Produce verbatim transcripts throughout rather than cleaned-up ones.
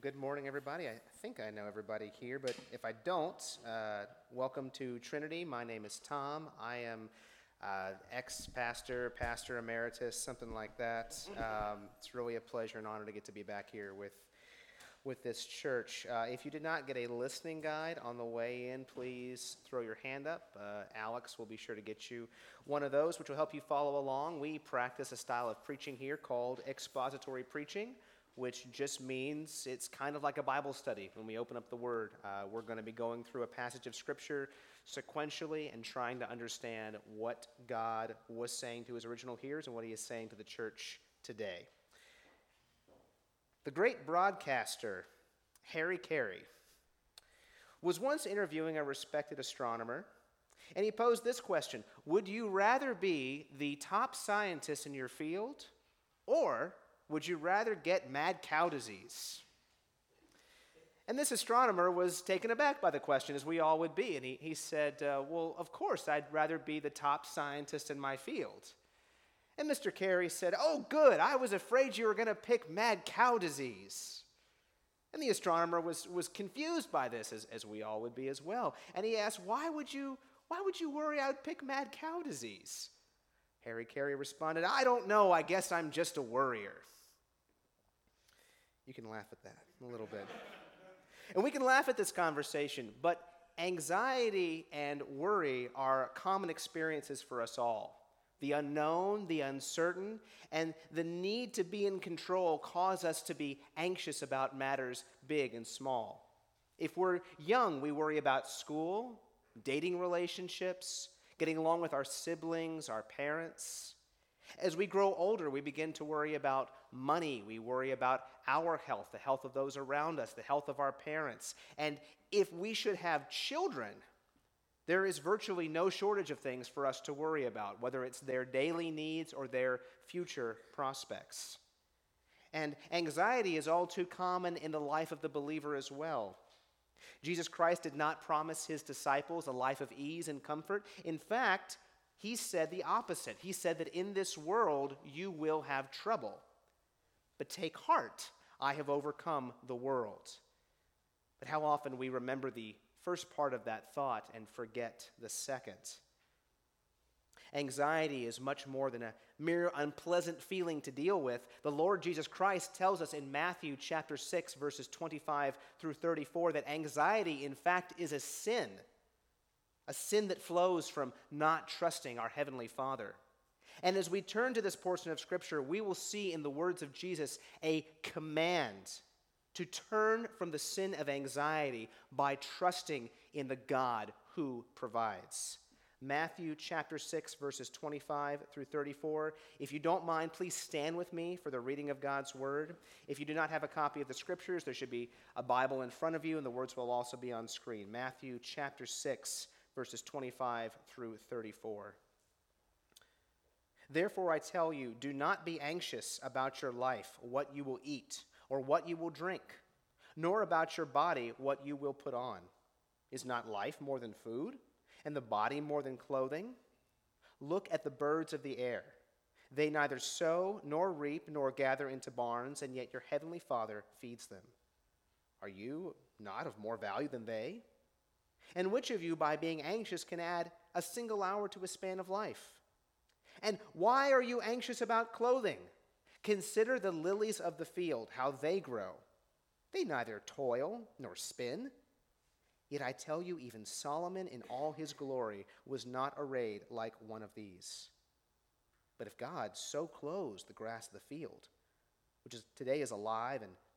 Good morning, everybody. I think I know everybody here, but if I don't, uh, welcome to Trinity. My name is Tom. I am uh, ex-pastor, pastor emeritus, something like that. Um, it's really a pleasure and honor to get to be back here with with this church. Uh, if you did not get a listening guide on the way in, please throw your hand up. Uh, Alex will be sure to get you one of those, which will help you follow along. We practice a style of preaching here called expository preaching, which just means it's kind of like a Bible study. When we open up the Word, uh, we're going to be going through a passage of Scripture sequentially and trying to understand what God was saying to his original hearers and what he is saying to the church today. The great broadcaster, Harry Carey, was once interviewing a respected astronomer, and he posed this question: would you rather be the top scientist in your field, or would you rather get mad cow disease? And this astronomer was taken aback by the question, as we all would be, and he, he said, uh, well, of course, I'd rather be the top scientist in my field. And Mister Carey said, oh, good, I was afraid you were going to pick mad cow disease. And the astronomer was, was confused by this, as, as we all would be as well. And he asked, why would you, why would you worry I would pick mad cow disease? Harry Carey responded, I don't know, I guess I'm just a worrier. You can laugh at that a little bit. And we can laugh at this conversation, but anxiety and worry are common experiences for us all. The unknown, the uncertain, and the need to be in control cause us to be anxious about matters big and small. If we're young, we worry about school, dating relationships, getting along with our siblings, our parents. As we grow older, we begin to worry about money. We worry about our health, the health of those around us, the health of our parents. And if we should have children, there is virtually no shortage of things for us to worry about, whether it's their daily needs or their future prospects. And anxiety is all too common in the life of the believer as well. Jesus Christ did not promise his disciples a life of ease and comfort. In fact, he said the opposite. He said that in this world you will have trouble. But take heart, I have overcome the world. But how often we remember the first part of that thought and forget the second. Anxiety is much more than a mere unpleasant feeling to deal with. The Lord Jesus Christ tells us in Matthew chapter six, verses twenty-five through thirty-four, that anxiety, in fact, is a sin, a sin that flows from not trusting our Heavenly Father. And as we turn to this portion of Scripture, we will see in the words of Jesus a command to turn from the sin of anxiety by trusting in the God who provides. Matthew chapter six, verses twenty-five through thirty-four. If you don't mind, please stand with me for the reading of God's Word. If you do not have a copy of the Scriptures, there should be a Bible in front of you, and the words will also be on screen. Matthew chapter six, verses twenty-five through thirty-four. Therefore I tell you, do not be anxious about your life, what you will eat, or what you will drink, nor about your body, what you will put on. Is not life more than food, and the body more than clothing? Look at the birds of the air. They neither sow nor reap nor gather into barns, and yet your heavenly Father feeds them. Are you not of more value than they? And which of you, by being anxious, can add a single hour to a span of life? And why are you anxious about clothing? Consider the lilies of the field, how they grow. They neither toil nor spin. Yet I tell you, even Solomon in all his glory was not arrayed like one of these. But if God so clothes the grass of the field, which is, today is alive and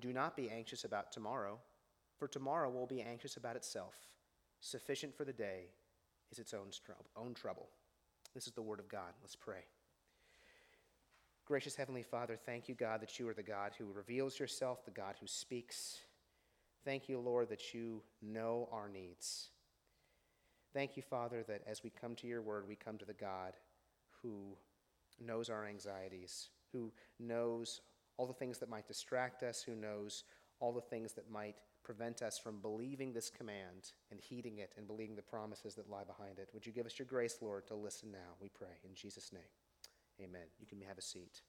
do not be anxious about tomorrow, for tomorrow will be anxious about itself. Sufficient for the day is its own trouble. This is the word of God. Let's pray. Gracious Heavenly Father, thank you, God, that you are the God who reveals yourself, the God who speaks. Thank you, Lord, that you know our needs. Thank you, Father, that as we come to your word, we come to the God who knows our anxieties, who knows all the things that might distract us, who knows all the things that might prevent us from believing this command and heeding it and believing the promises that lie behind it. Would you give us your grace, Lord, to listen now, we pray. In Jesus' name, amen. You can have a seat.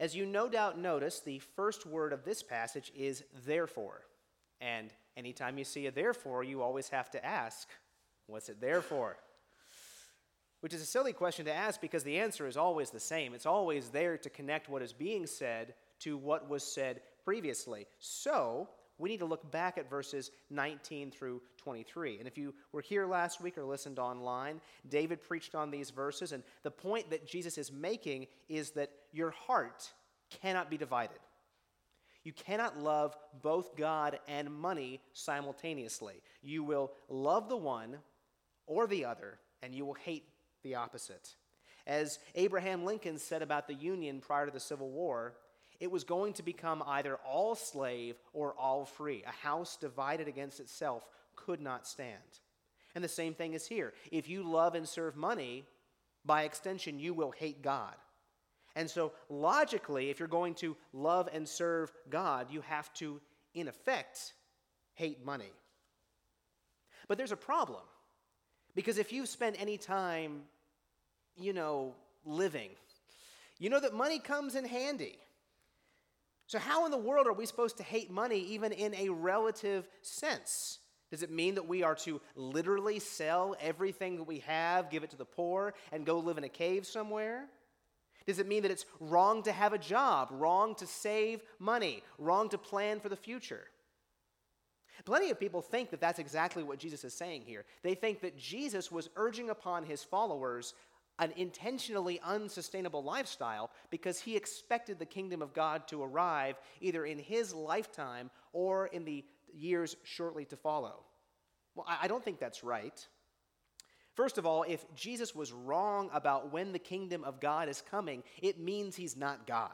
As you no doubt notice, the first word of this passage is therefore. And anytime you see a therefore, you always have to ask, what's it there for? Which is a silly question to ask because the answer is always the same. It's always there to connect what is being said to what was said previously. So we need to look back at verses nineteen through twenty-three. And if you were here last week or listened online, David preached on these verses, and the point that Jesus is making is that your heart cannot be divided. You cannot love both God and money simultaneously. You will love the one or the other, and you will hate the opposite. As Abraham Lincoln said about the Union prior to the Civil War, it was going to become either all slave or all free. A house divided against itself could not stand. And the same thing is here. If you love and serve money, by extension, you will hate God. And so logically, if you're going to love and serve God, you have to, in effect, hate money. But there's a problem. Because if you've spent any time, you know, living, you know that money comes in handy. So how in the world are we supposed to hate money even in a relative sense? Does it mean that we are to literally sell everything that we have, give it to the poor, and go live in a cave somewhere? Does it mean that it's wrong to have a job, wrong to save money, wrong to plan for the future? Plenty of people think that that's exactly what Jesus is saying here. They think that Jesus was urging upon his followers an intentionally unsustainable lifestyle because he expected the kingdom of God to arrive either in his lifetime or in the years shortly to follow. Well, I don't think that's right. First of all, if Jesus was wrong about when the kingdom of God is coming, it means he's not God.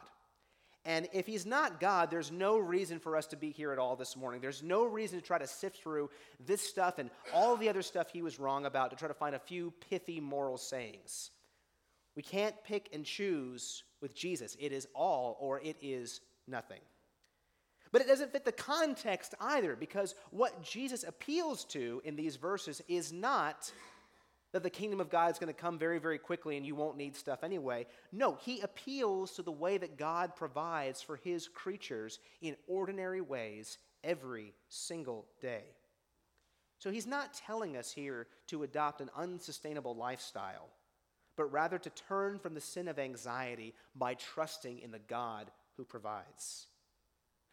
And if he's not God, there's no reason for us to be here at all this morning. There's no reason to try to sift through this stuff and all the other stuff he was wrong about to try to find a few pithy moral sayings. We can't pick and choose with Jesus. It is all or it is nothing. But it doesn't fit the context either, because what Jesus appeals to in these verses is not that the kingdom of God is going to come very, very quickly and you won't need stuff anyway. No, he appeals to the way that God provides for his creatures in ordinary ways every single day. So he's not telling us here to adopt an unsustainable lifestyle, but rather to turn from the sin of anxiety by trusting in the God who provides.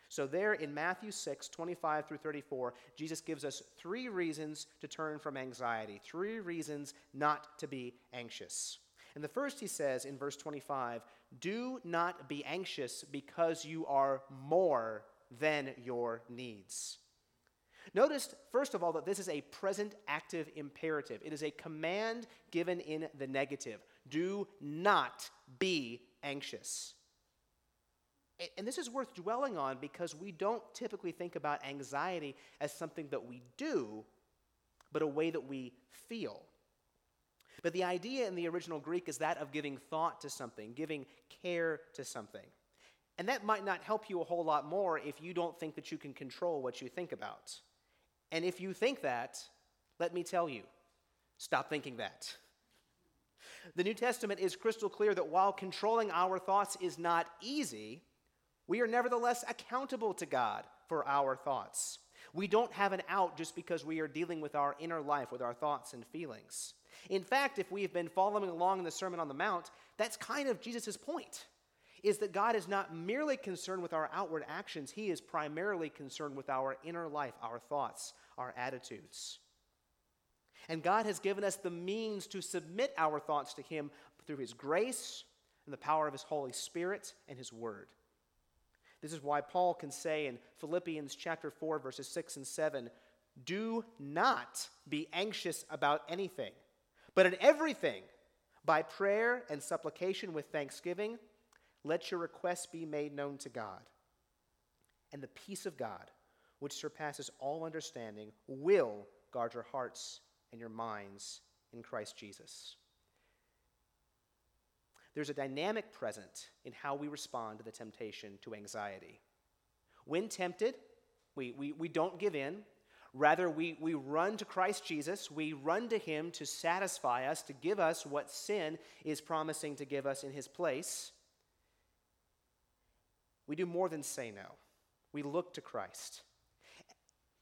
So there in Matthew six, twenty-five through thirty-four, Jesus gives us three reasons to turn from anxiety, three reasons not to be anxious. And the first he says in verse twenty-five, do not be anxious because you are more than your needs. Notice, first of all, that this is a present active imperative. It is a command given in the negative. Do not be anxious. And this is worth dwelling on because we don't typically think about anxiety as something that we do, but a way that we feel. But the idea in the original Greek is that of giving thought to something, giving care to something. And that might not help you a whole lot more if you don't think that you can control what you think about. And if you think that, let me tell you, stop thinking that. The New Testament is crystal clear that while controlling our thoughts is not easy, we are nevertheless accountable to God for our thoughts. We don't have an out just because we are dealing with our inner life, with our thoughts and feelings. In fact, if we've been following along in the Sermon on the Mount, that's kind of Jesus' point, is that God is not merely concerned with our outward actions. He is primarily concerned with our inner life, our thoughts, our attitudes. And God has given us the means to submit our thoughts to him through his grace and the power of his Holy Spirit and his word. This is why Paul can say in Philippians chapter four, verses six and seven, do not be anxious about anything, but in everything, by prayer and supplication with thanksgiving, let your requests be made known to God. and the peace of God, which surpasses all understanding, will guard your hearts and your minds in Christ Jesus. There's a dynamic present in how we respond to the temptation to anxiety. When tempted, we, we, we don't give in. Rather, we, we run to Christ Jesus. We run to him to satisfy us, to give us what sin is promising to give us in his place. We do more than say no. We look to Christ.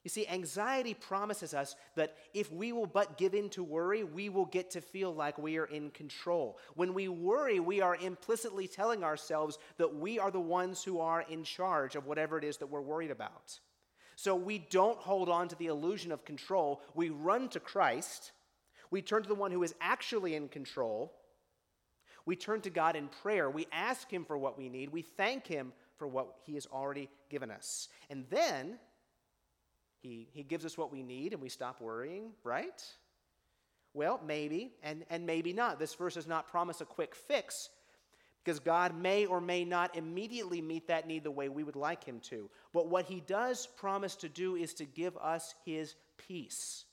You see, anxiety promises us that if we will but give in to worry, we will get to feel like we are in control. When we worry, we are implicitly telling ourselves that we are the ones who are in charge of whatever it is that we're worried about. So we don't hold on to the illusion of control. We run to Christ. We turn to the one who is actually in control. We turn to God in prayer. We ask him for what we need. We thank him for what he has already given us. And then He, he gives us what we need and we stop worrying, right? Well, maybe, and, and maybe not. This verse does not promise a quick fix because God may or may not immediately meet that need the way we would like him to. But what he does promise to do is to give us his peace,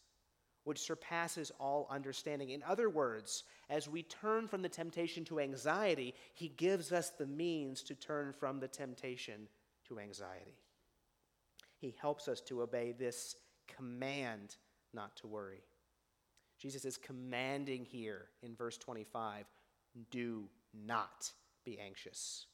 which surpasses all understanding. In other words, as we turn from the temptation to anxiety, he gives us the means to turn from the temptation to anxiety. He helps us to obey this command not to worry. Jesus is commanding here in verse twenty-five, do not be anxious.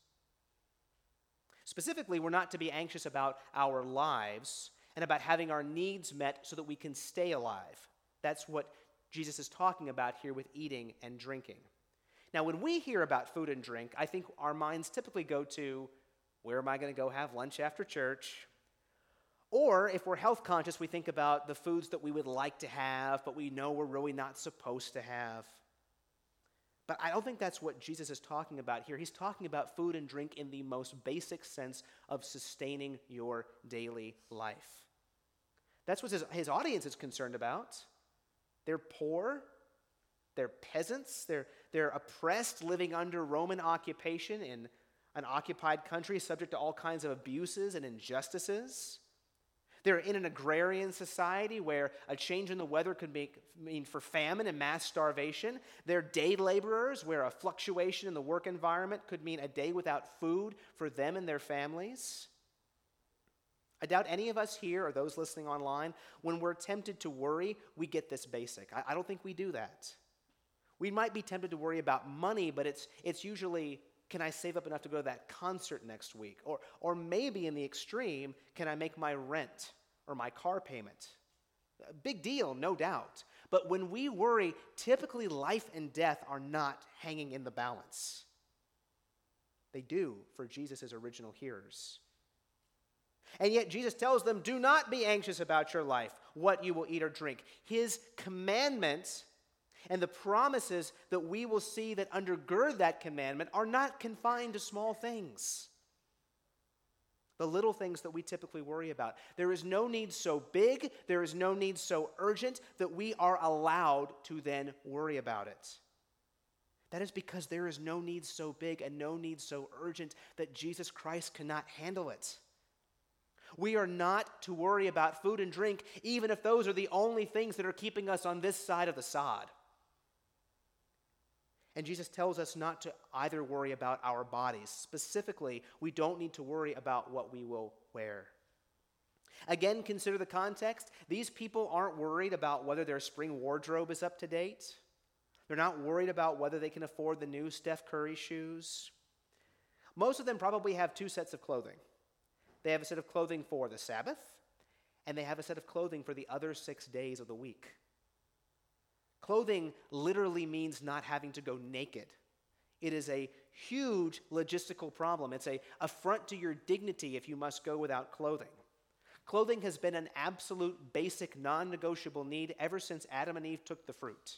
Specifically, we're not to be anxious about our lives and about having our needs met so that we can stay alive. That's what Jesus is talking about here with eating and drinking. Now, when we hear about food and drink, I think our minds typically go to, where am I going to go have lunch after church? Or if we're health conscious, we think about the foods that we would like to have, but we know we're really not supposed to have. But I don't think that's what Jesus is talking about here. He's talking about food and drink in the most basic sense of sustaining your daily life. That's what his, his audience is concerned about. They're poor, they're peasants, they're, they're oppressed, living under Roman occupation in an occupied country subject to all kinds of abuses and injustices. They're in an agrarian society where a change in the weather could make, mean for famine and mass starvation. They're day laborers where a fluctuation in the work environment could mean a day without food for them and their families. I doubt any of us here or those listening online, when we're tempted to worry, we get this basic. I, I don't think we do that. We might be tempted to worry about money, but it's, it's usually, can I save up enough to go to that concert next week? Or, or maybe in the extreme, can I make my rent or my car payment? A big deal, no doubt. But when we worry, typically life and death are not hanging in the balance. They do for Jesus' original hearers. And yet Jesus tells them, do not be anxious about your life, what you will eat or drink. His commandment and the promises that we will see that undergird that commandment are not confined to small things, the little things that we typically worry about. There is no need so big, there is no need so urgent that we are allowed to then worry about it. That is because there is no need so big and no need so urgent that Jesus Christ cannot handle it. We are not to worry about food and drink, even if those are the only things that are keeping us on this side of the sod. And Jesus tells us not to either worry about our bodies. Specifically, we don't need to worry about what we will wear. Again, consider the context. These people aren't worried about whether their spring wardrobe is up to date. They're not worried about whether they can afford the new Steph Curry shoes. Most of them probably have two sets of clothing. They have a set of clothing for the Sabbath, and they have a set of clothing for the other six days of the week. Clothing literally means not having to go naked. It is a huge logistical problem. It's an affront to your dignity if you must go without clothing. Clothing has been an absolute, basic, non-negotiable need ever since Adam and Eve took the fruit.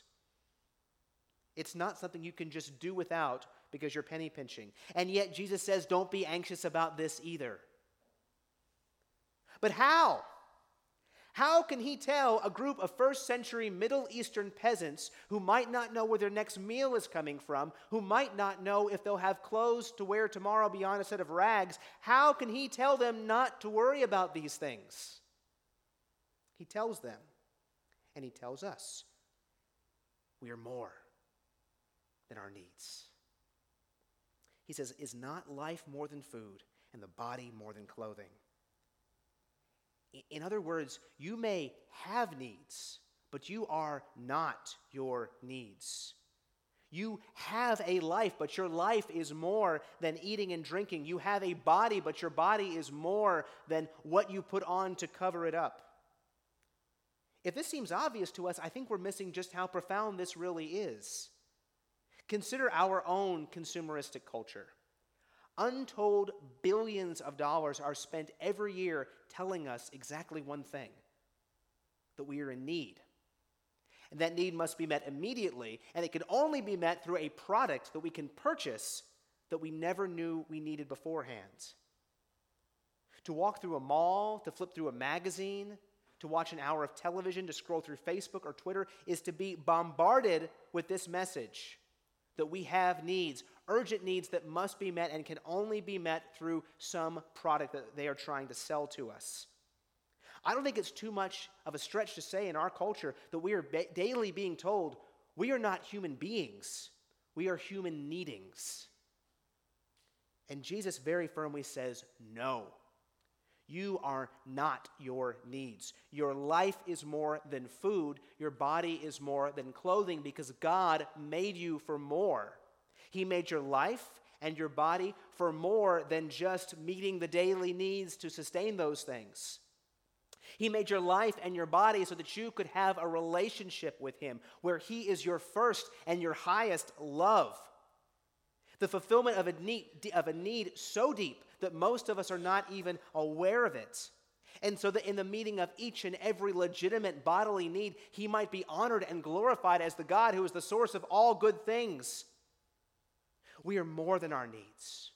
It's not something you can just do without because you're penny pinching. And yet Jesus says, don't be anxious about this either. But how? How can he tell a group of first century Middle Eastern peasants who might not know where their next meal is coming from, who might not know if they'll have clothes to wear tomorrow beyond a set of rags, how can he tell them not to worry about these things? He tells them, and he tells us, we are more than our needs. He says, is not life more than food and the body more than clothing? In other words, you may have needs, but you are not your needs. You have a life, but your life is more than eating and drinking. You have a body, but your body is more than what you put on to cover it up. If this seems obvious to us, I think we're missing just how profound this really is. Consider our own consumeristic culture. Untold billions of dollars are spent every year telling us exactly one thing, that we are in need. And that need must be met immediately, and it can only be met through a product that we can purchase that we never knew we needed beforehand. To walk through a mall, to flip through a magazine, to watch an hour of television, to scroll through Facebook or Twitter, is to be bombarded with this message that we have needs, urgent needs that must be met and can only be met through some product that they are trying to sell to us. I don't think it's too much of a stretch to say in our culture that we are ba- daily being told we are not human beings, we are human needings. And Jesus very firmly says, no, you are not your needs. Your life is more than food, your body is more than clothing, because God made you for more. He made your life and your body for more than just meeting the daily needs to sustain those things. He made your life and your body so that you could have a relationship with Him, where He is your first and your highest love. The fulfillment of a need, of a need so deep that most of us are not even aware of it. And so that in the meeting of each and every legitimate bodily need, He might be honored and glorified as the God who is the source of all good things. We are more than our needs.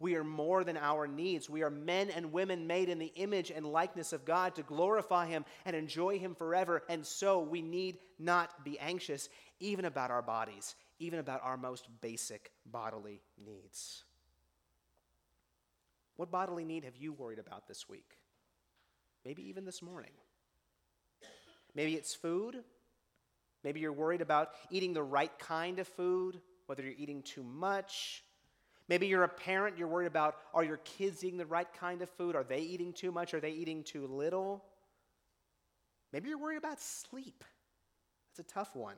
We are more than our needs. We are men and women made in the image and likeness of God to glorify Him and enjoy Him forever. And so we need not be anxious, even about our bodies, even about our most basic bodily needs. What bodily need have you worried about this week? Maybe even this morning. Maybe it's food. Maybe you're worried about eating the right kind of food, whether you're eating too much. Maybe you're a parent, you're worried about, are your kids eating the right kind of food? Are they eating too much? Are they eating too little? Maybe you're worried about sleep. That's a tough one.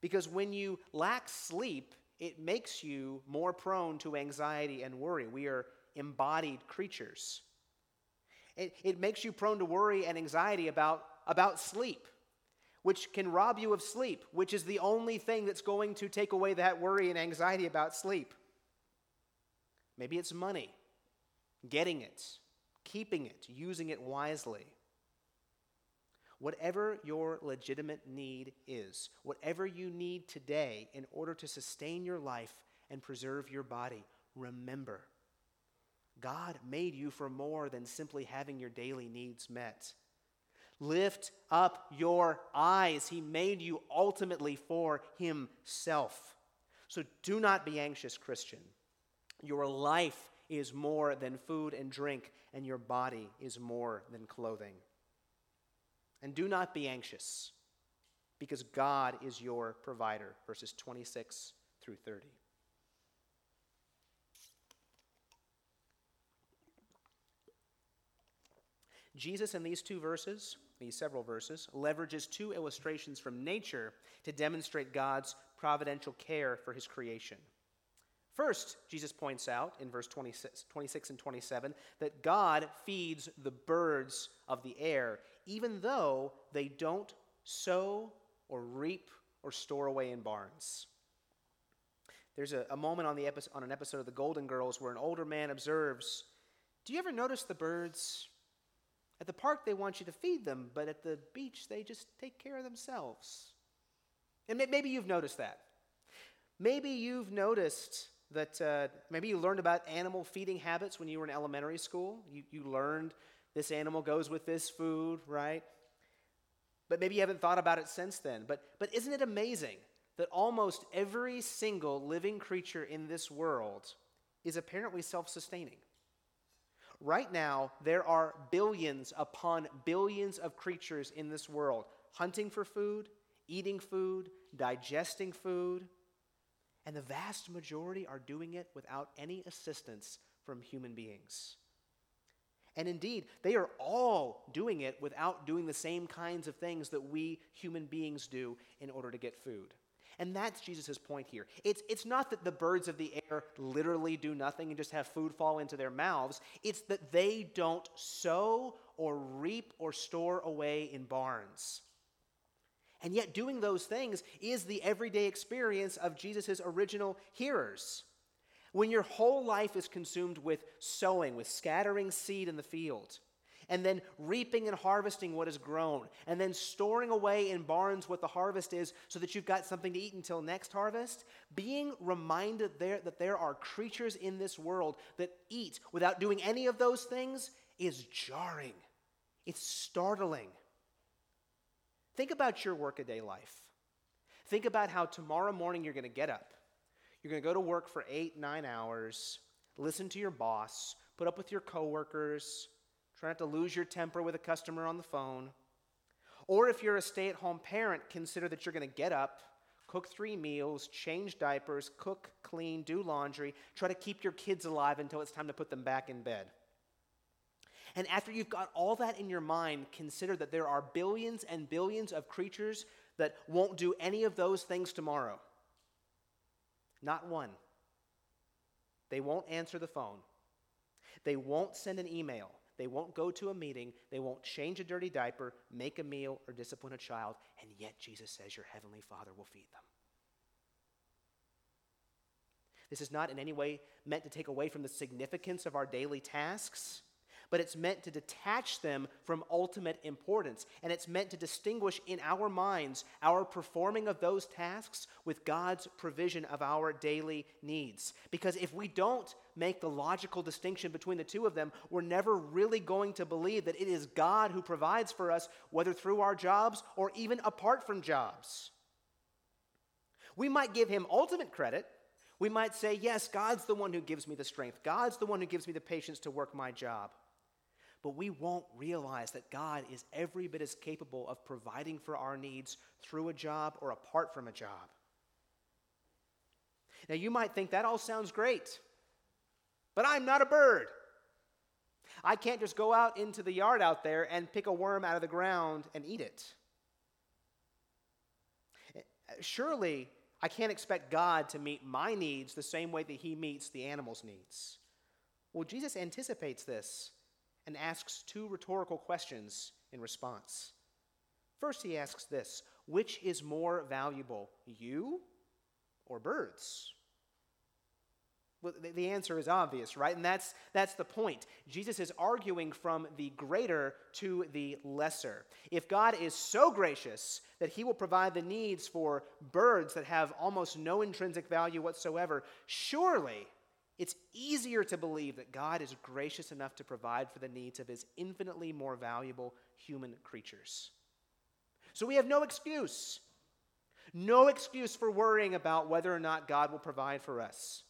Because when you lack sleep, it makes you more prone to anxiety and worry. We are embodied creatures. It, it makes you prone to worry and anxiety about, about sleep, which can rob you of sleep, which is the only thing that's going to take away that worry and anxiety about sleep. Maybe it's money, getting it, keeping it, using it wisely. Whatever your legitimate need is, whatever you need today in order to sustain your life and preserve your body, remember, God made you for more than simply having your daily needs met. Lift up your eyes. He made you ultimately for Himself. So do not be anxious, Christian. Your life is more than food and drink, and your body is more than clothing. And do not be anxious, because God is your provider, verses twenty-six through thirty. Jesus, in these two verses, these several verses, leverages two illustrations from nature to demonstrate God's providential care for His creation. First, Jesus points out in verse twenty-six, twenty-six and twenty-seven that God feeds the birds of the air, even though they don't sow or reap or store away in barns. There's a, a moment on, the epi- on an episode of The Golden Girls where an older man observes, "Do you ever notice the birds? At the park, they want you to feed them, but at the beach, they just take care of themselves." And maybe you've noticed that. Maybe you've noticed that, uh, maybe you learned about animal feeding habits when you were in elementary school. You, you learned This animal goes with this food, right? But maybe you haven't thought about it since then. But, but isn't it amazing that almost every single living creature in this world is apparently self-sustaining? Right now, there are billions upon billions of creatures in this world hunting for food, eating food, digesting food, and the vast majority are doing it without any assistance from human beings. And indeed, they are all doing it without doing the same kinds of things that we human beings do in order to get food. And that's Jesus' point here. It's, it's not that the birds of the air literally do nothing and just have food fall into their mouths. It's that they don't sow or reap or store away in barns. And yet doing those things is the everyday experience of Jesus' original hearers. When your whole life is consumed with sowing, with scattering seed in the field, and then reaping and harvesting what is grown, and then storing away in barns what the harvest is so that you've got something to eat until next harvest, being reminded there that there are creatures in this world that eat without doing any of those things is jarring. It's startling. Think about your workaday life. Think about how tomorrow morning you're going to get up. You're going to go to work for eight, nine hours, listen to your boss, put up with your coworkers, try not to lose your temper with a customer on the phone. Or if you're a stay-at-home parent, consider that you're going to get up, cook three meals, change diapers, cook, clean, do laundry, try to keep your kids alive until it's time to put them back in bed. And after you've got all that in your mind, consider that there are billions and billions of creatures that won't do any of those things tomorrow. Not one. They won't answer the phone. They won't send an email. They won't go to a meeting. They won't change a dirty diaper, make a meal, or discipline a child. And yet Jesus says your heavenly Father will feed them. This is not in any way meant to take away from the significance of our daily tasks, but it's meant to detach them from ultimate importance. And it's meant to distinguish in our minds our performing of those tasks with God's provision of our daily needs. Because if we don't make the logical distinction between the two of them, we're never really going to believe that it is God who provides for us, whether through our jobs or even apart from jobs. We might give him ultimate credit. We might say, yes, God's the one who gives me the strength. God's the one who gives me the patience to work my job. But we won't realize that God is every bit as capable of providing for our needs through a job or apart from a job. Now, you might think that all sounds great, but I'm not a bird. I can't just go out into the yard out there and pick a worm out of the ground and eat it. Surely, I can't expect God to meet my needs the same way that he meets the animal's needs. Well, Jesus anticipates this and asks two rhetorical questions in response. First, he asks this: which is more valuable, you or birds? Well, the answer is obvious, right? And that's, that's the point. Jesus is arguing from the greater to the lesser. If God is so gracious that he will provide the needs for birds that have almost no intrinsic value whatsoever, surely it's easier to believe that God is gracious enough to provide for the needs of his infinitely more valuable human creatures. So we have no excuse, no excuse for worrying about whether or not God will provide for us.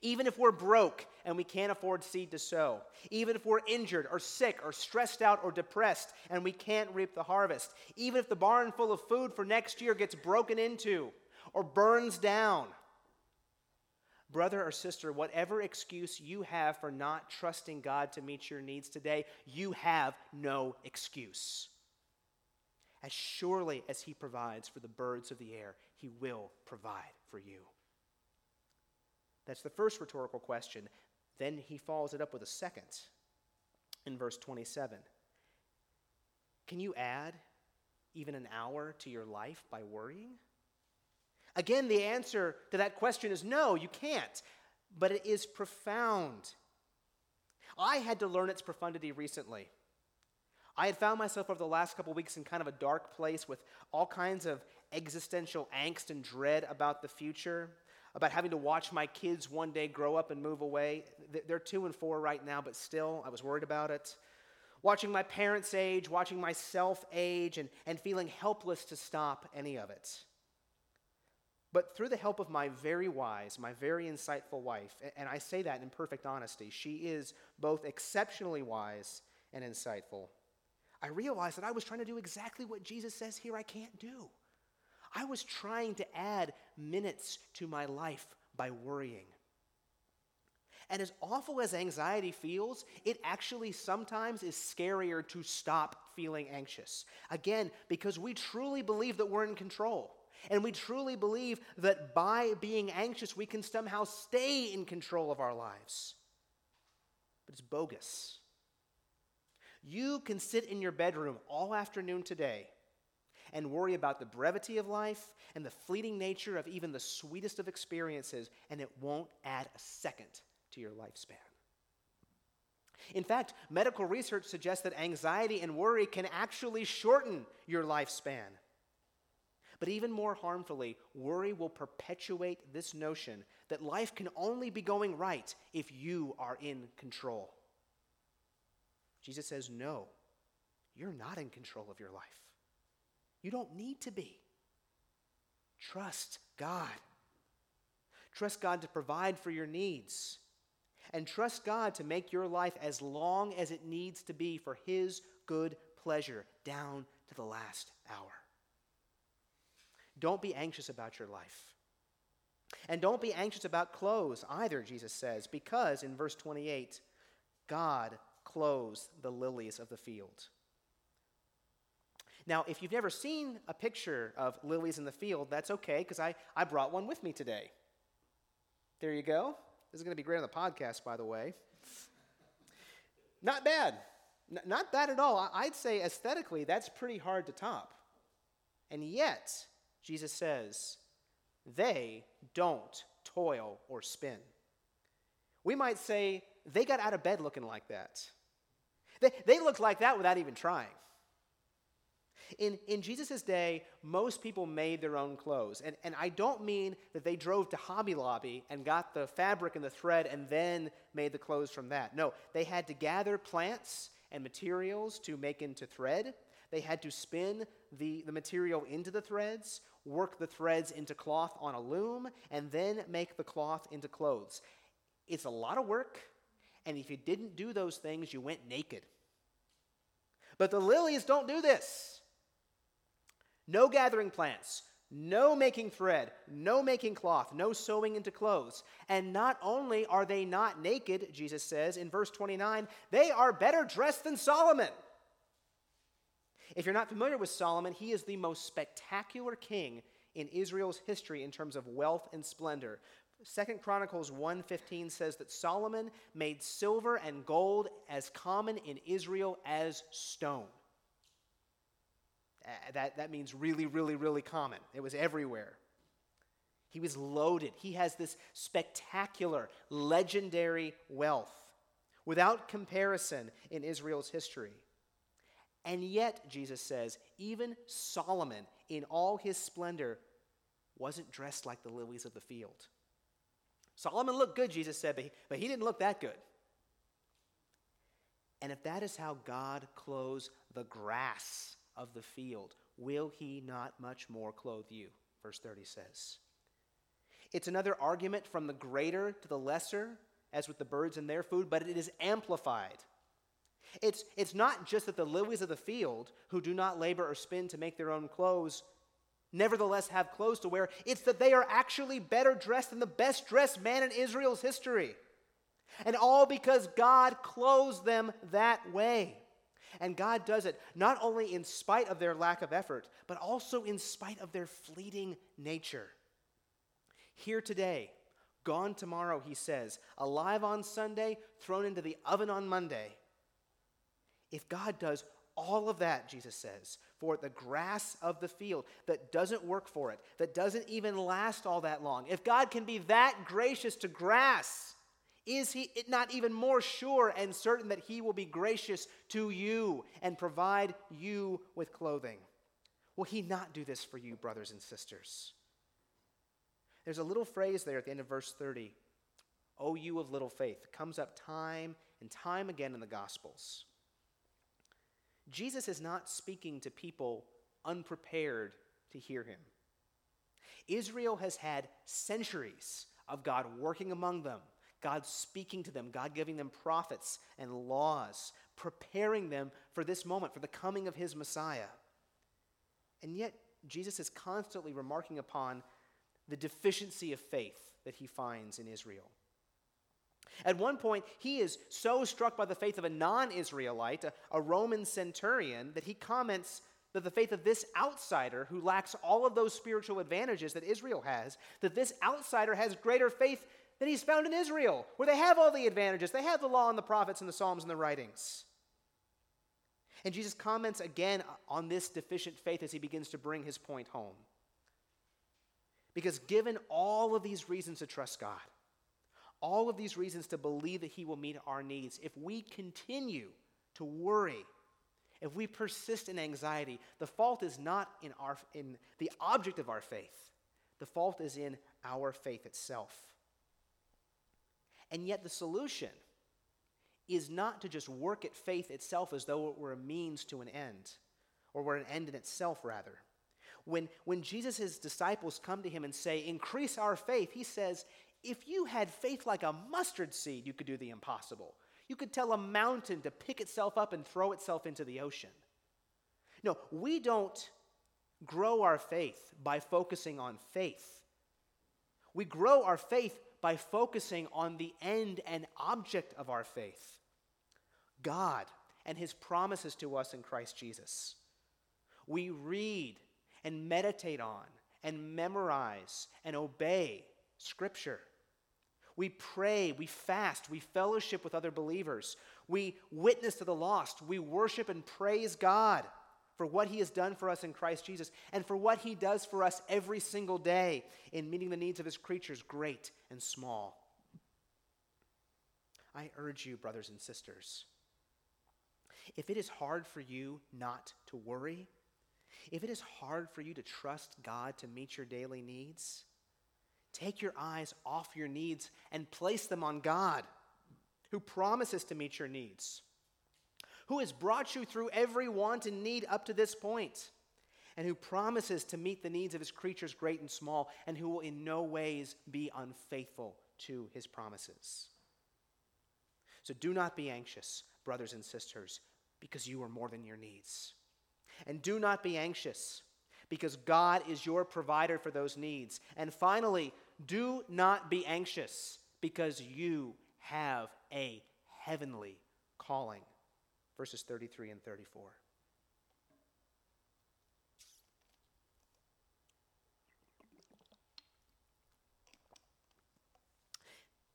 Even if we're broke and we can't afford seed to sow, even if we're injured or sick or stressed out or depressed and we can't reap the harvest, even if the barn full of food for next year gets broken into or burns down, brother or sister, whatever excuse you have for not trusting God to meet your needs today, you have no excuse. As surely as he provides for the birds of the air, he will provide for you. That's the first rhetorical question. Then he follows it up with a second in verse twenty-seven. Can you add even an hour to your life by worrying? Again, the answer to that question is no, you can't. But it is profound. I had to learn its profundity recently. I had found myself over the last couple weeks in kind of a dark place with all kinds of existential angst and dread about the future, about having to watch my kids one day grow up and move away. They're two and four right now, but still, I was worried about it. watching my parents age, watching myself age, and, and feeling helpless to stop any of it. But through the help of my very wise, my very insightful wife, and I say that in perfect honesty, she is both exceptionally wise and insightful, I realized that I was trying to do exactly what Jesus says here I can't do. I was trying to add minutes to my life by worrying. And as awful as anxiety feels, it actually sometimes is scarier to stop feeling anxious. Again, because we truly believe that we're in control. And we truly believe that by being anxious, we can somehow stay in control of our lives. But it's bogus. You can sit in your bedroom all afternoon today and worry about the brevity of life and the fleeting nature of even the sweetest of experiences, and it won't add a second to your lifespan. In fact, medical research suggests that anxiety and worry can actually shorten your lifespan. But even more harmfully, worry will perpetuate this notion that life can only be going right if you are in control. Jesus says, no, you're not in control of your life. You don't need to be. Trust God. Trust God to provide for your needs. And trust God to make your life as long as it needs to be for His good pleasure, down to the last hour. Don't be anxious about your life. And don't be anxious about clothes either, Jesus says, because in verse twenty-eight, God clothes the lilies of the field. Now, if you've never seen a picture of lilies in the field, that's okay, because I, I brought one with me today. There you go. This is going to be great on the podcast, by the way. Not bad. N- not bad at all. I'd say aesthetically, that's pretty hard to top. And yet, Jesus says, they don't toil or spin. We might say, they got out of bed looking like that. They, they looked like that without even trying. In, in Jesus' day, most people made their own clothes. And, and I don't mean that they drove to Hobby Lobby and got the fabric and the thread and then made the clothes from that. No, they had to gather plants and materials to make into thread. They had to spin the, the material into the threads, work the threads into cloth on a loom, and then make the cloth into clothes. It's a lot of work, and if you didn't do those things, you went naked. But the lilies don't do this. No gathering plants, no making thread, no making cloth, no sewing into clothes. And not only are they not naked, Jesus says in verse twenty-nine, they are better dressed than Solomon. If you're not familiar with Solomon, he is the most spectacular king in Israel's history in terms of wealth and splendor. Second Chronicles one fifteen says that Solomon made silver and gold as common in Israel as stone. That, that means really, really, really common. It was everywhere. He was loaded. He has this spectacular, legendary wealth without comparison in Israel's history. And yet, Jesus says, even Solomon, in all his splendor, wasn't dressed like the lilies of the field. Solomon looked good, Jesus said, but he, but he didn't look that good. And if that is how God clothes the grass of the field, will he not much more clothe you? Verse thirty says. It's another argument from the greater to the lesser, as with the birds and their food, but it is amplified. It's, it's not just that the lilies of the field, who do not labor or spin to make their own clothes, nevertheless have clothes to wear. It's that they are actually better dressed than the best dressed man in Israel's history. And all because God clothes them that way. And God does it not only in spite of their lack of effort, but also in spite of their fleeting nature. Here today, gone tomorrow, he says, alive on Sunday, thrown into the oven on Monday. If God does all of that, Jesus says, for the grass of the field that doesn't work for it, that doesn't even last all that long, if God can be that gracious to grass, is he not even more sure and certain that he will be gracious to you and provide you with clothing? Will he not do this for you, brothers and sisters? There's a little phrase there at the end of verse thirty, O you of little faith, comes up time and time again in the Gospels. Jesus is not speaking to people unprepared to hear him. Israel has had centuries of God working among them, God speaking to them, God giving them prophets and laws, preparing them for this moment, for the coming of his Messiah. And yet, Jesus is constantly remarking upon the deficiency of faith that he finds in Israel. At one point, he is so struck by the faith of a non-Israelite, a, a Roman centurion, that he comments that the faith of this outsider who lacks all of those spiritual advantages that Israel has, that this outsider has greater faith than he's found in Israel, where they have all the advantages. They have the law and the prophets and the Psalms and the writings. And Jesus comments again on this deficient faith as he begins to bring his point home. Because given all of these reasons to trust God, all of these reasons to believe that he will meet our needs, if we continue to worry, if we persist in anxiety, the fault is not in our in the object of our faith. The fault is in our faith itself. And yet the solution is not to just work at faith itself as though it were a means to an end, or were an end in itself, rather. When, when Jesus' disciples come to him and say, increase our faith, he says, if you had faith like a mustard seed, you could do the impossible. You could tell a mountain to pick itself up and throw itself into the ocean. No, we don't grow our faith by focusing on faith. We grow our faith by focusing on the end and object of our faith, God and his promises to us in Christ Jesus. We read and meditate on and memorize and obey Scripture. We pray, we fast, we fellowship with other believers. We witness to the lost. We worship and praise God for what he has done for us in Christ Jesus and for what he does for us every single day in meeting the needs of his creatures, great and small. I urge you, brothers and sisters, if it is hard for you not to worry, if it is hard for you to trust God to meet your daily needs, take your eyes off your needs and place them on God, who promises to meet your needs, who has brought you through every want and need up to this point, and who promises to meet the needs of his creatures, great and small, and who will in no ways be unfaithful to his promises. So do not be anxious, brothers and sisters, because you are more than your needs. And do not be anxious, because God is your provider for those needs. And finally, do not be anxious, because you have a heavenly calling. Verses thirty-three and thirty-four.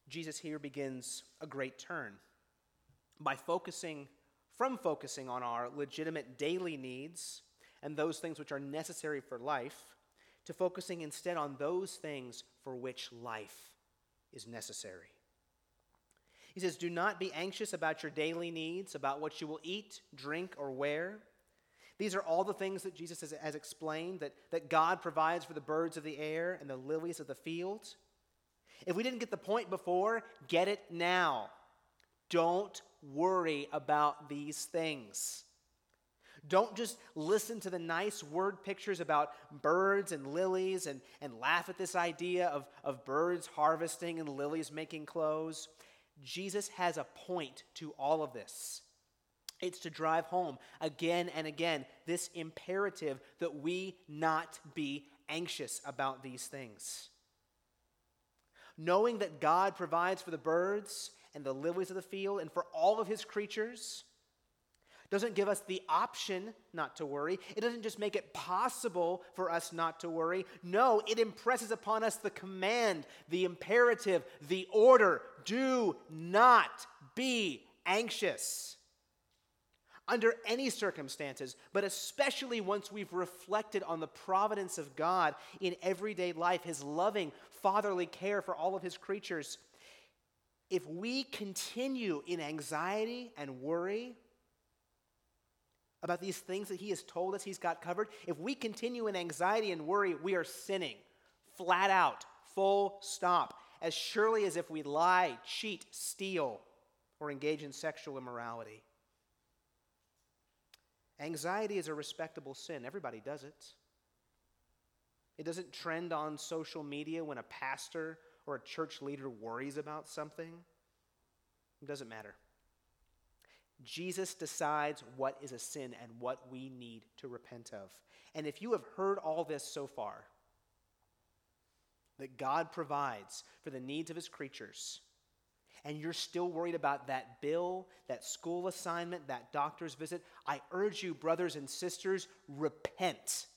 Jesus here begins a great turn by focusing, from focusing on our legitimate daily needs and those things which are necessary for life, to focusing instead on those things for which life is necessary. He says, do not be anxious about your daily needs, about what you will eat, drink, or wear. These are all the things that Jesus has, has explained, that, that God provides for the birds of the air and the lilies of the field. If we didn't get the point before, get it now. Don't worry about these things. Don't just listen to the nice word pictures about birds and lilies and, and laugh at this idea of, of birds harvesting and lilies making clothes. Jesus has a point to all of this. It's to drive home again and again this imperative that we not be anxious about these things. Knowing that God provides for the birds and the lilies of the field and for all of his creatures doesn't give us the option not to worry. It doesn't just make it possible for us not to worry. No, it impresses upon us the command, the imperative, the order. Do not be anxious under any circumstances, but especially once we've reflected on the providence of God in everyday life, his loving, fatherly care for all of his creatures. If we continue in anxiety and worry about these things that he has told us he's got covered, if we continue in anxiety and worry, we are sinning, flat out, full stop, as surely as if we lie, cheat, steal, or engage in sexual immorality. Anxiety is a respectable sin. Everybody does it. It doesn't trend on social media when a pastor or a church leader worries about something. It doesn't matter. Jesus decides what is a sin and what we need to repent of. And if you have heard all this so far, that God provides for the needs of his creatures, and you're still worried about that bill, that school assignment, that doctor's visit, I urge you, brothers and sisters, repent.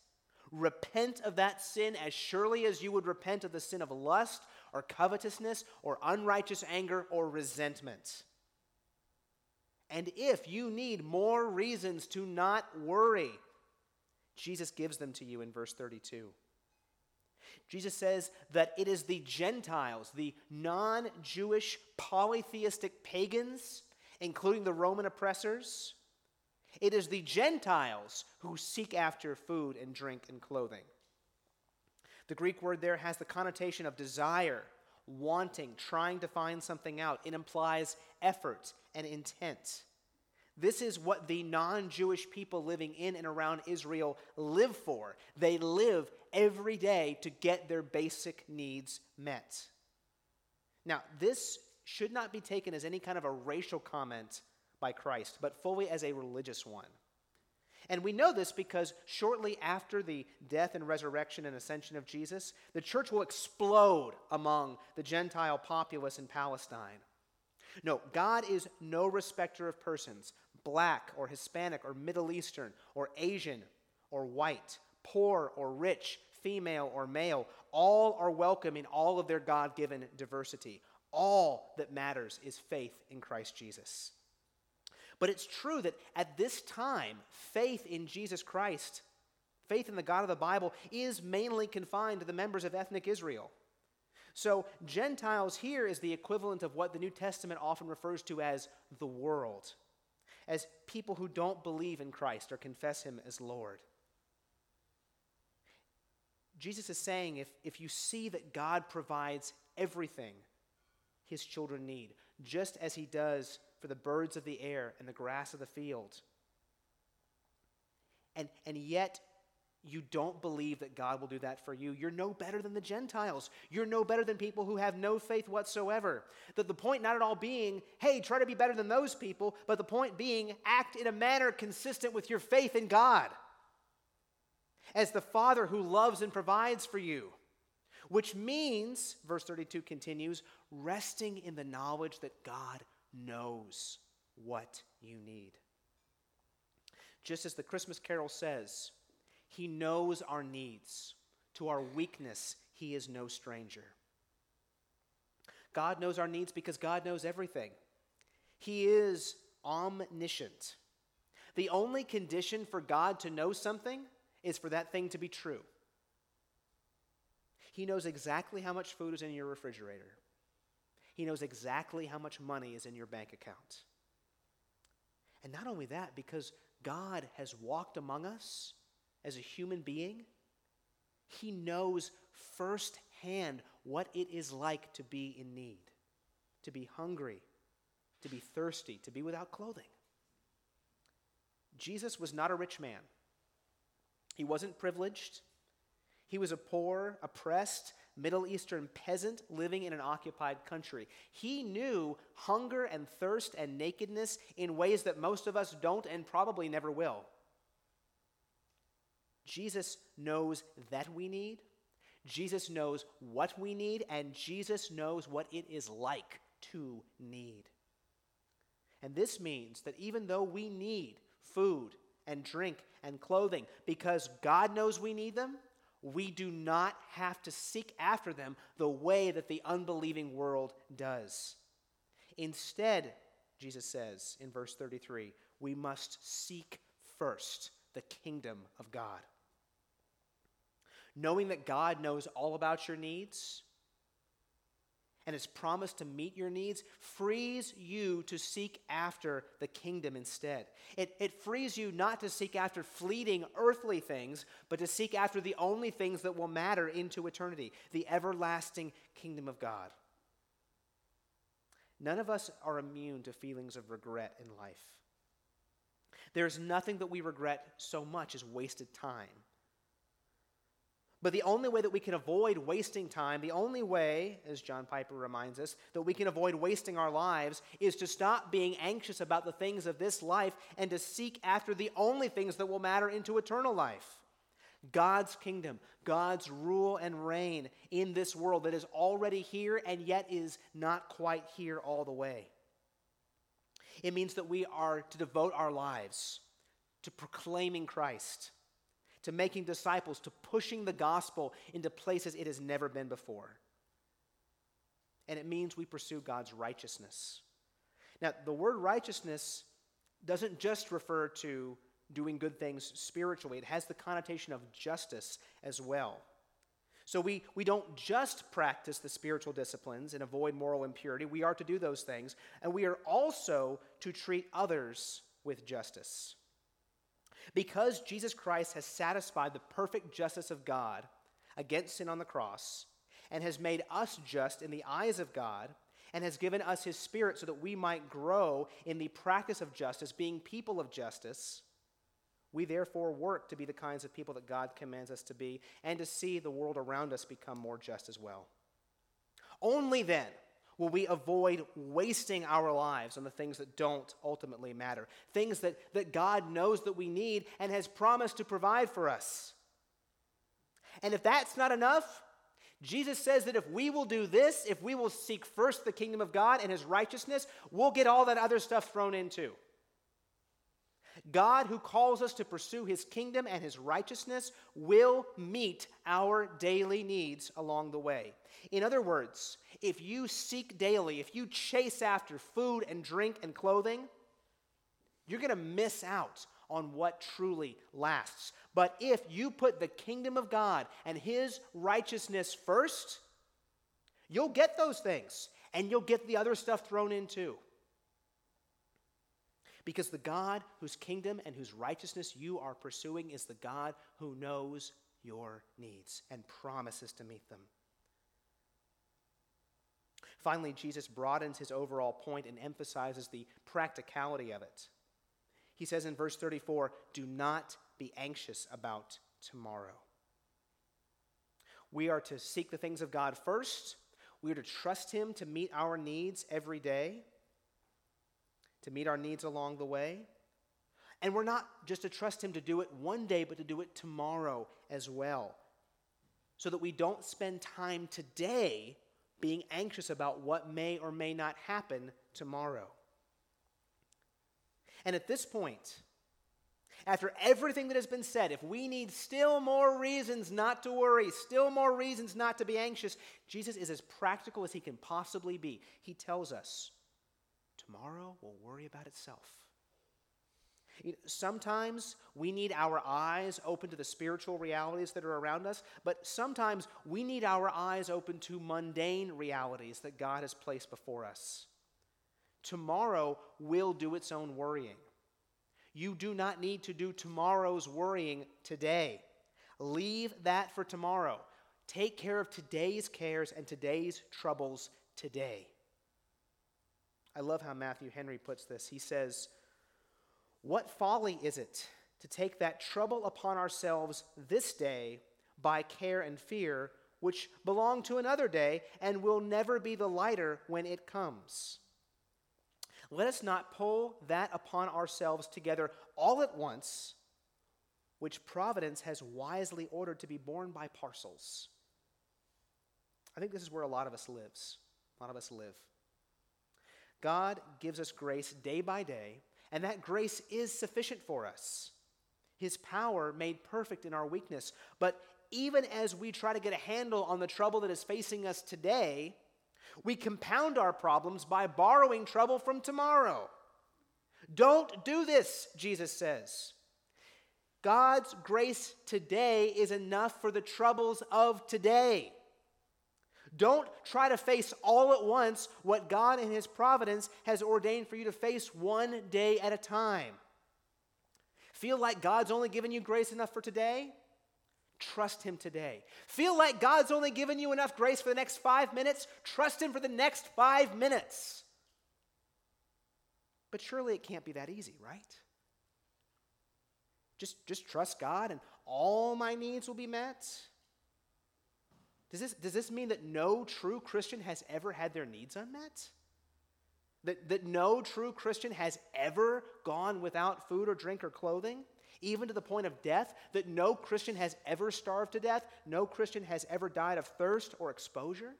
Repent of that sin as surely as you would repent of the sin of lust or covetousness or unrighteous anger or resentment. And if you need more reasons to not worry, Jesus gives them to you in verse thirty-two. Jesus says that it is the Gentiles, the non-Jewish polytheistic pagans, including the Roman oppressors, it is the Gentiles who seek after food and drink and clothing. The Greek word there has the connotation of desire, wanting, trying to find something out. It implies effort and intent. This is what the non-Jewish people living in and around Israel live for. They live every day to get their basic needs met. Now, this should not be taken as any kind of a racial comment by Christ, but fully as a religious one. And we know this because shortly after the death and resurrection and ascension of Jesus, the church will explode among the Gentile populace in Palestine. No, God is no respecter of persons, black or Hispanic or Middle Eastern or Asian or white, poor or rich, female or male. All are welcome in all of their God-given diversity. All that matters is faith in Christ Jesus. But it's true that at this time, faith in Jesus Christ, faith in the God of the Bible, is mainly confined to the members of ethnic Israel. So Gentiles here is the equivalent of what the New Testament often refers to as the world, as people who don't believe in Christ or confess him as Lord. Jesus is saying if, if you see that God provides everything his children need, just as he does for the birds of the air and the grass of the field, and, and yet you don't believe that God will do that for you, you're no better than the Gentiles. You're no better than people who have no faith whatsoever. That the point not at all being, hey, try to be better than those people, but the point being, act in a manner consistent with your faith in God. As the Father who loves and provides for you. Which means, verse thirty-two continues, resting in the knowledge that God knows what you need. Just as the Christmas Carol says, he knows our needs. To our weakness, he is no stranger. God knows our needs because God knows everything. He is omniscient. The only condition for God to know something is for that thing to be true. He knows exactly how much food is in your refrigerator. He knows exactly how much money is in your bank account. And not only that, because God has walked among us, as a human being, he knows firsthand what it is like to be in need, to be hungry, to be thirsty, to be without clothing. Jesus was not a rich man. He wasn't privileged. He was a poor, oppressed, Middle Eastern peasant living in an occupied country. He knew hunger and thirst and nakedness in ways that most of us don't and probably never will. Jesus knows that we need, Jesus knows what we need, and Jesus knows what it is like to need. And this means that even though we need food and drink and clothing, because God knows we need them, we do not have to seek after them the way that the unbelieving world does. Instead, Jesus says in verse thirty-three, we must seek first the kingdom of God. Knowing that God knows all about your needs and has promised to meet your needs frees you to seek after the kingdom instead. It, it frees you not to seek after fleeting earthly things, but to seek after the only things that will matter into eternity, the everlasting kingdom of God. None of us are immune to feelings of regret in life. There's nothing that we regret so much as wasted time. But the only way that we can avoid wasting time, the only way, as John Piper reminds us, that we can avoid wasting our lives is to stop being anxious about the things of this life and to seek after the only things that will matter into eternal life. God's kingdom, God's rule and reign in this world that is already here and yet is not quite here all the way. It means that we are to devote our lives to proclaiming Christ, to making disciples, to pushing the gospel into places it has never been before. And it means we pursue God's righteousness. Now, the word righteousness doesn't just refer to doing good things spiritually. It has the connotation of justice as well. So we, we don't just practice the spiritual disciplines and avoid moral impurity. We are to do those things, and we are also to treat others with justice. Because Jesus Christ has satisfied the perfect justice of God against sin on the cross and has made us just in the eyes of God and has given us his Spirit so that we might grow in the practice of justice, being people of justice, we therefore work to be the kinds of people that God commands us to be and to see the world around us become more just as well. Only then will we avoid wasting our lives on the things that don't ultimately matter, things that, that God knows that we need and has promised to provide for us. And if that's not enough, Jesus says that if we will do this, if we will seek first the kingdom of God and his righteousness, we'll get all that other stuff thrown in too. God, who calls us to pursue his kingdom and his righteousness, will meet our daily needs along the way. In other words, if you seek daily, if you chase after food and drink and clothing, you're going to miss out on what truly lasts. But if you put the kingdom of God and his righteousness first, you'll get those things, and you'll get the other stuff thrown in too. Because the God whose kingdom and whose righteousness you are pursuing is the God who knows your needs and promises to meet them. Finally, Jesus broadens his overall point and emphasizes the practicality of it. He says in verse thirty-four, "Do not be anxious about tomorrow." We are to seek the things of God first. We are to trust him to meet our needs every day. to meet our needs along the way. And we're not just to trust him to do it one day, but to do it tomorrow as well, so that we don't spend time today being anxious about what may or may not happen tomorrow. And at this point, after everything that has been said, if we need still more reasons not to worry, still more reasons not to be anxious, Jesus is as practical as he can possibly be. He tells us, tomorrow will worry about itself. Sometimes we need our eyes open to the spiritual realities that are around us, but sometimes we need our eyes open to mundane realities that God has placed before us. Tomorrow will do its own worrying. You do not need to do tomorrow's worrying today. Leave that for tomorrow. Take care of today's cares and today's troubles today. I love how Matthew Henry puts this. He says, "What folly is it to take that trouble upon ourselves this day by care and fear, which belong to another day and will never be the lighter when it comes? Let us not pull that upon ourselves together all at once, which providence has wisely ordered to be borne by parcels." I think this is where a lot of us lives. A lot of us live. God gives us grace day by day, and that grace is sufficient for us. His power made perfect in our weakness. But even as we try to get a handle on the trouble that is facing us today, we compound our problems by borrowing trouble from tomorrow. Don't do this, Jesus says. God's grace today is enough for the troubles of today. Don't try to face all at once what God in his providence has ordained for you to face one day at a time. Feel like God's only given you grace enough for today? Trust him today. Feel like God's only given you enough grace for the next five minutes? Trust him for the next five minutes. But surely it can't be that easy, right? Just, just trust God and all my needs will be met? Does this, does this mean that no true Christian has ever had their needs unmet? That, that no true Christian has ever gone without food or drink or clothing, even to the point of death? That no Christian has ever starved to death? No Christian has ever died of thirst or exposure?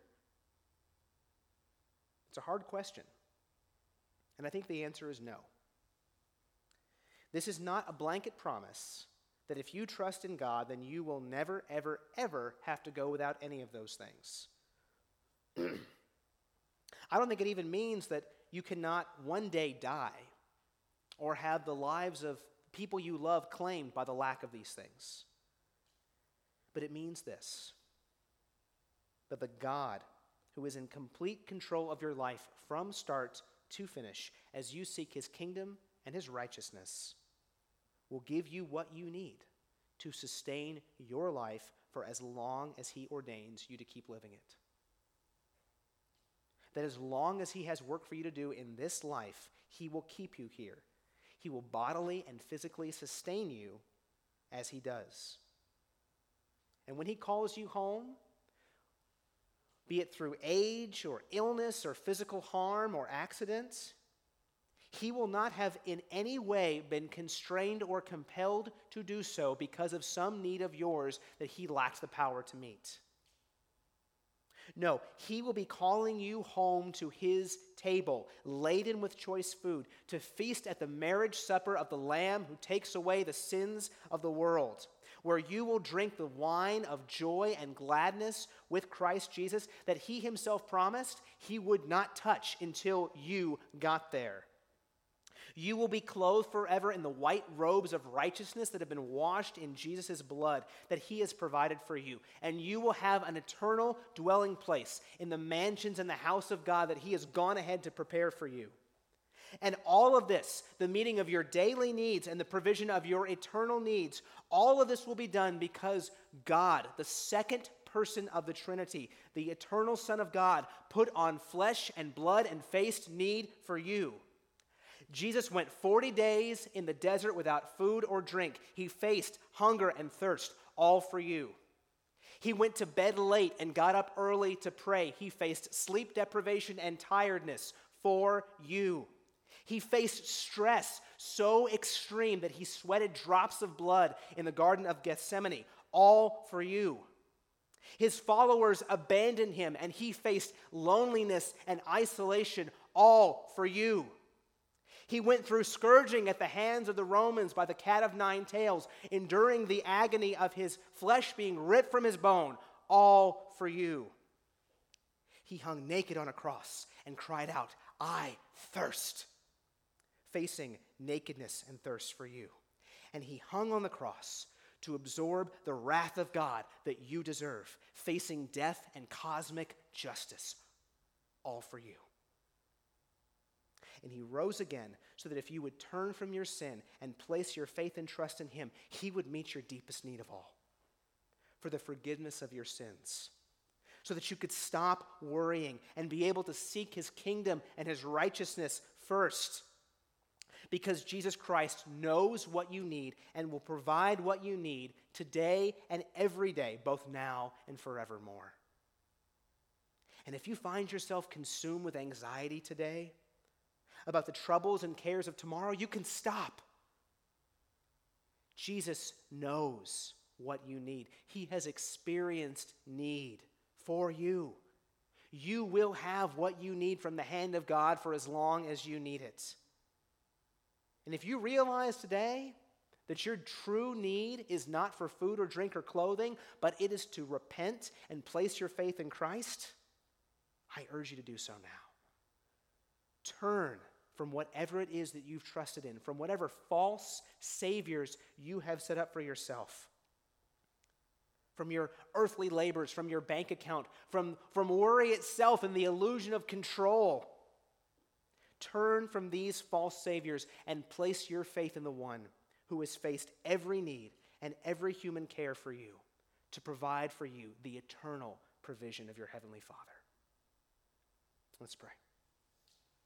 It's a hard question. And I think the answer is no. This is not a blanket promise that if you trust in God, then you will never, ever, ever have to go without any of those things. I don't think it even means that you cannot one day die or have the lives of people you love claimed by the lack of these things. But it means this, that the God who is in complete control of your life from start to finish, as you seek his kingdom and his righteousness, will give you what you need to sustain your life for as long as he ordains you to keep living it. That as long as he has work for you to do in this life, he will keep you here. He will bodily and physically sustain you as he does. And when he calls you home, be it through age or illness or physical harm or accidents, he will not have in any way been constrained or compelled to do so because of some need of yours that he lacks the power to meet. No, he will be calling you home to his table, laden with choice food, to feast at the marriage supper of the Lamb who takes away the sins of the world, where you will drink the wine of joy and gladness with Christ Jesus that he himself promised he would not touch until you got there. You will be clothed forever in the white robes of righteousness that have been washed in Jesus' blood that he has provided for you. And you will have an eternal dwelling place in the mansions and the house of God that he has gone ahead to prepare for you. And all of this, the meeting of your daily needs and the provision of your eternal needs, all of this will be done because God, the second person of the Trinity, the eternal Son of God, put on flesh and blood and faced need for you. Jesus went forty days in the desert without food or drink. He faced hunger and thirst, all for you. He went to bed late and got up early to pray. He faced sleep deprivation and tiredness for you. He faced stress so extreme that he sweated drops of blood in the Garden of Gethsemane, all for you. His followers abandoned him, and he faced loneliness and isolation, all for you. He went through scourging at the hands of the Romans by the cat of nine tails, enduring the agony of his flesh being ripped from his bone, all for you. He hung naked on a cross and cried out, "I thirst," facing nakedness and thirst for you. And he hung on the cross to absorb the wrath of God that you deserve, facing death and cosmic justice, all for you. And he rose again so that if you would turn from your sin and place your faith and trust in him, he would meet your deepest need of all, for the forgiveness of your sins, so that you could stop worrying and be able to seek his kingdom and his righteousness first. Because Jesus Christ knows what you need and will provide what you need today and every day, both now and forevermore. And if you find yourself consumed with anxiety today about the troubles and cares of tomorrow, you can stop. Jesus knows what you need. He has experienced need for you. You will have what you need from the hand of God for as long as you need it. And if you realize today that your true need is not for food or drink or clothing, but it is to repent and place your faith in Christ, I urge you to do so now. Turn from whatever it is that you've trusted in, from whatever false saviors you have set up for yourself, from your earthly labors, from your bank account, from, from worry itself and the illusion of control. Turn from these false saviors and place your faith in the one who has faced every need and every human care for you to provide for you the eternal provision of your heavenly Father. Let's pray.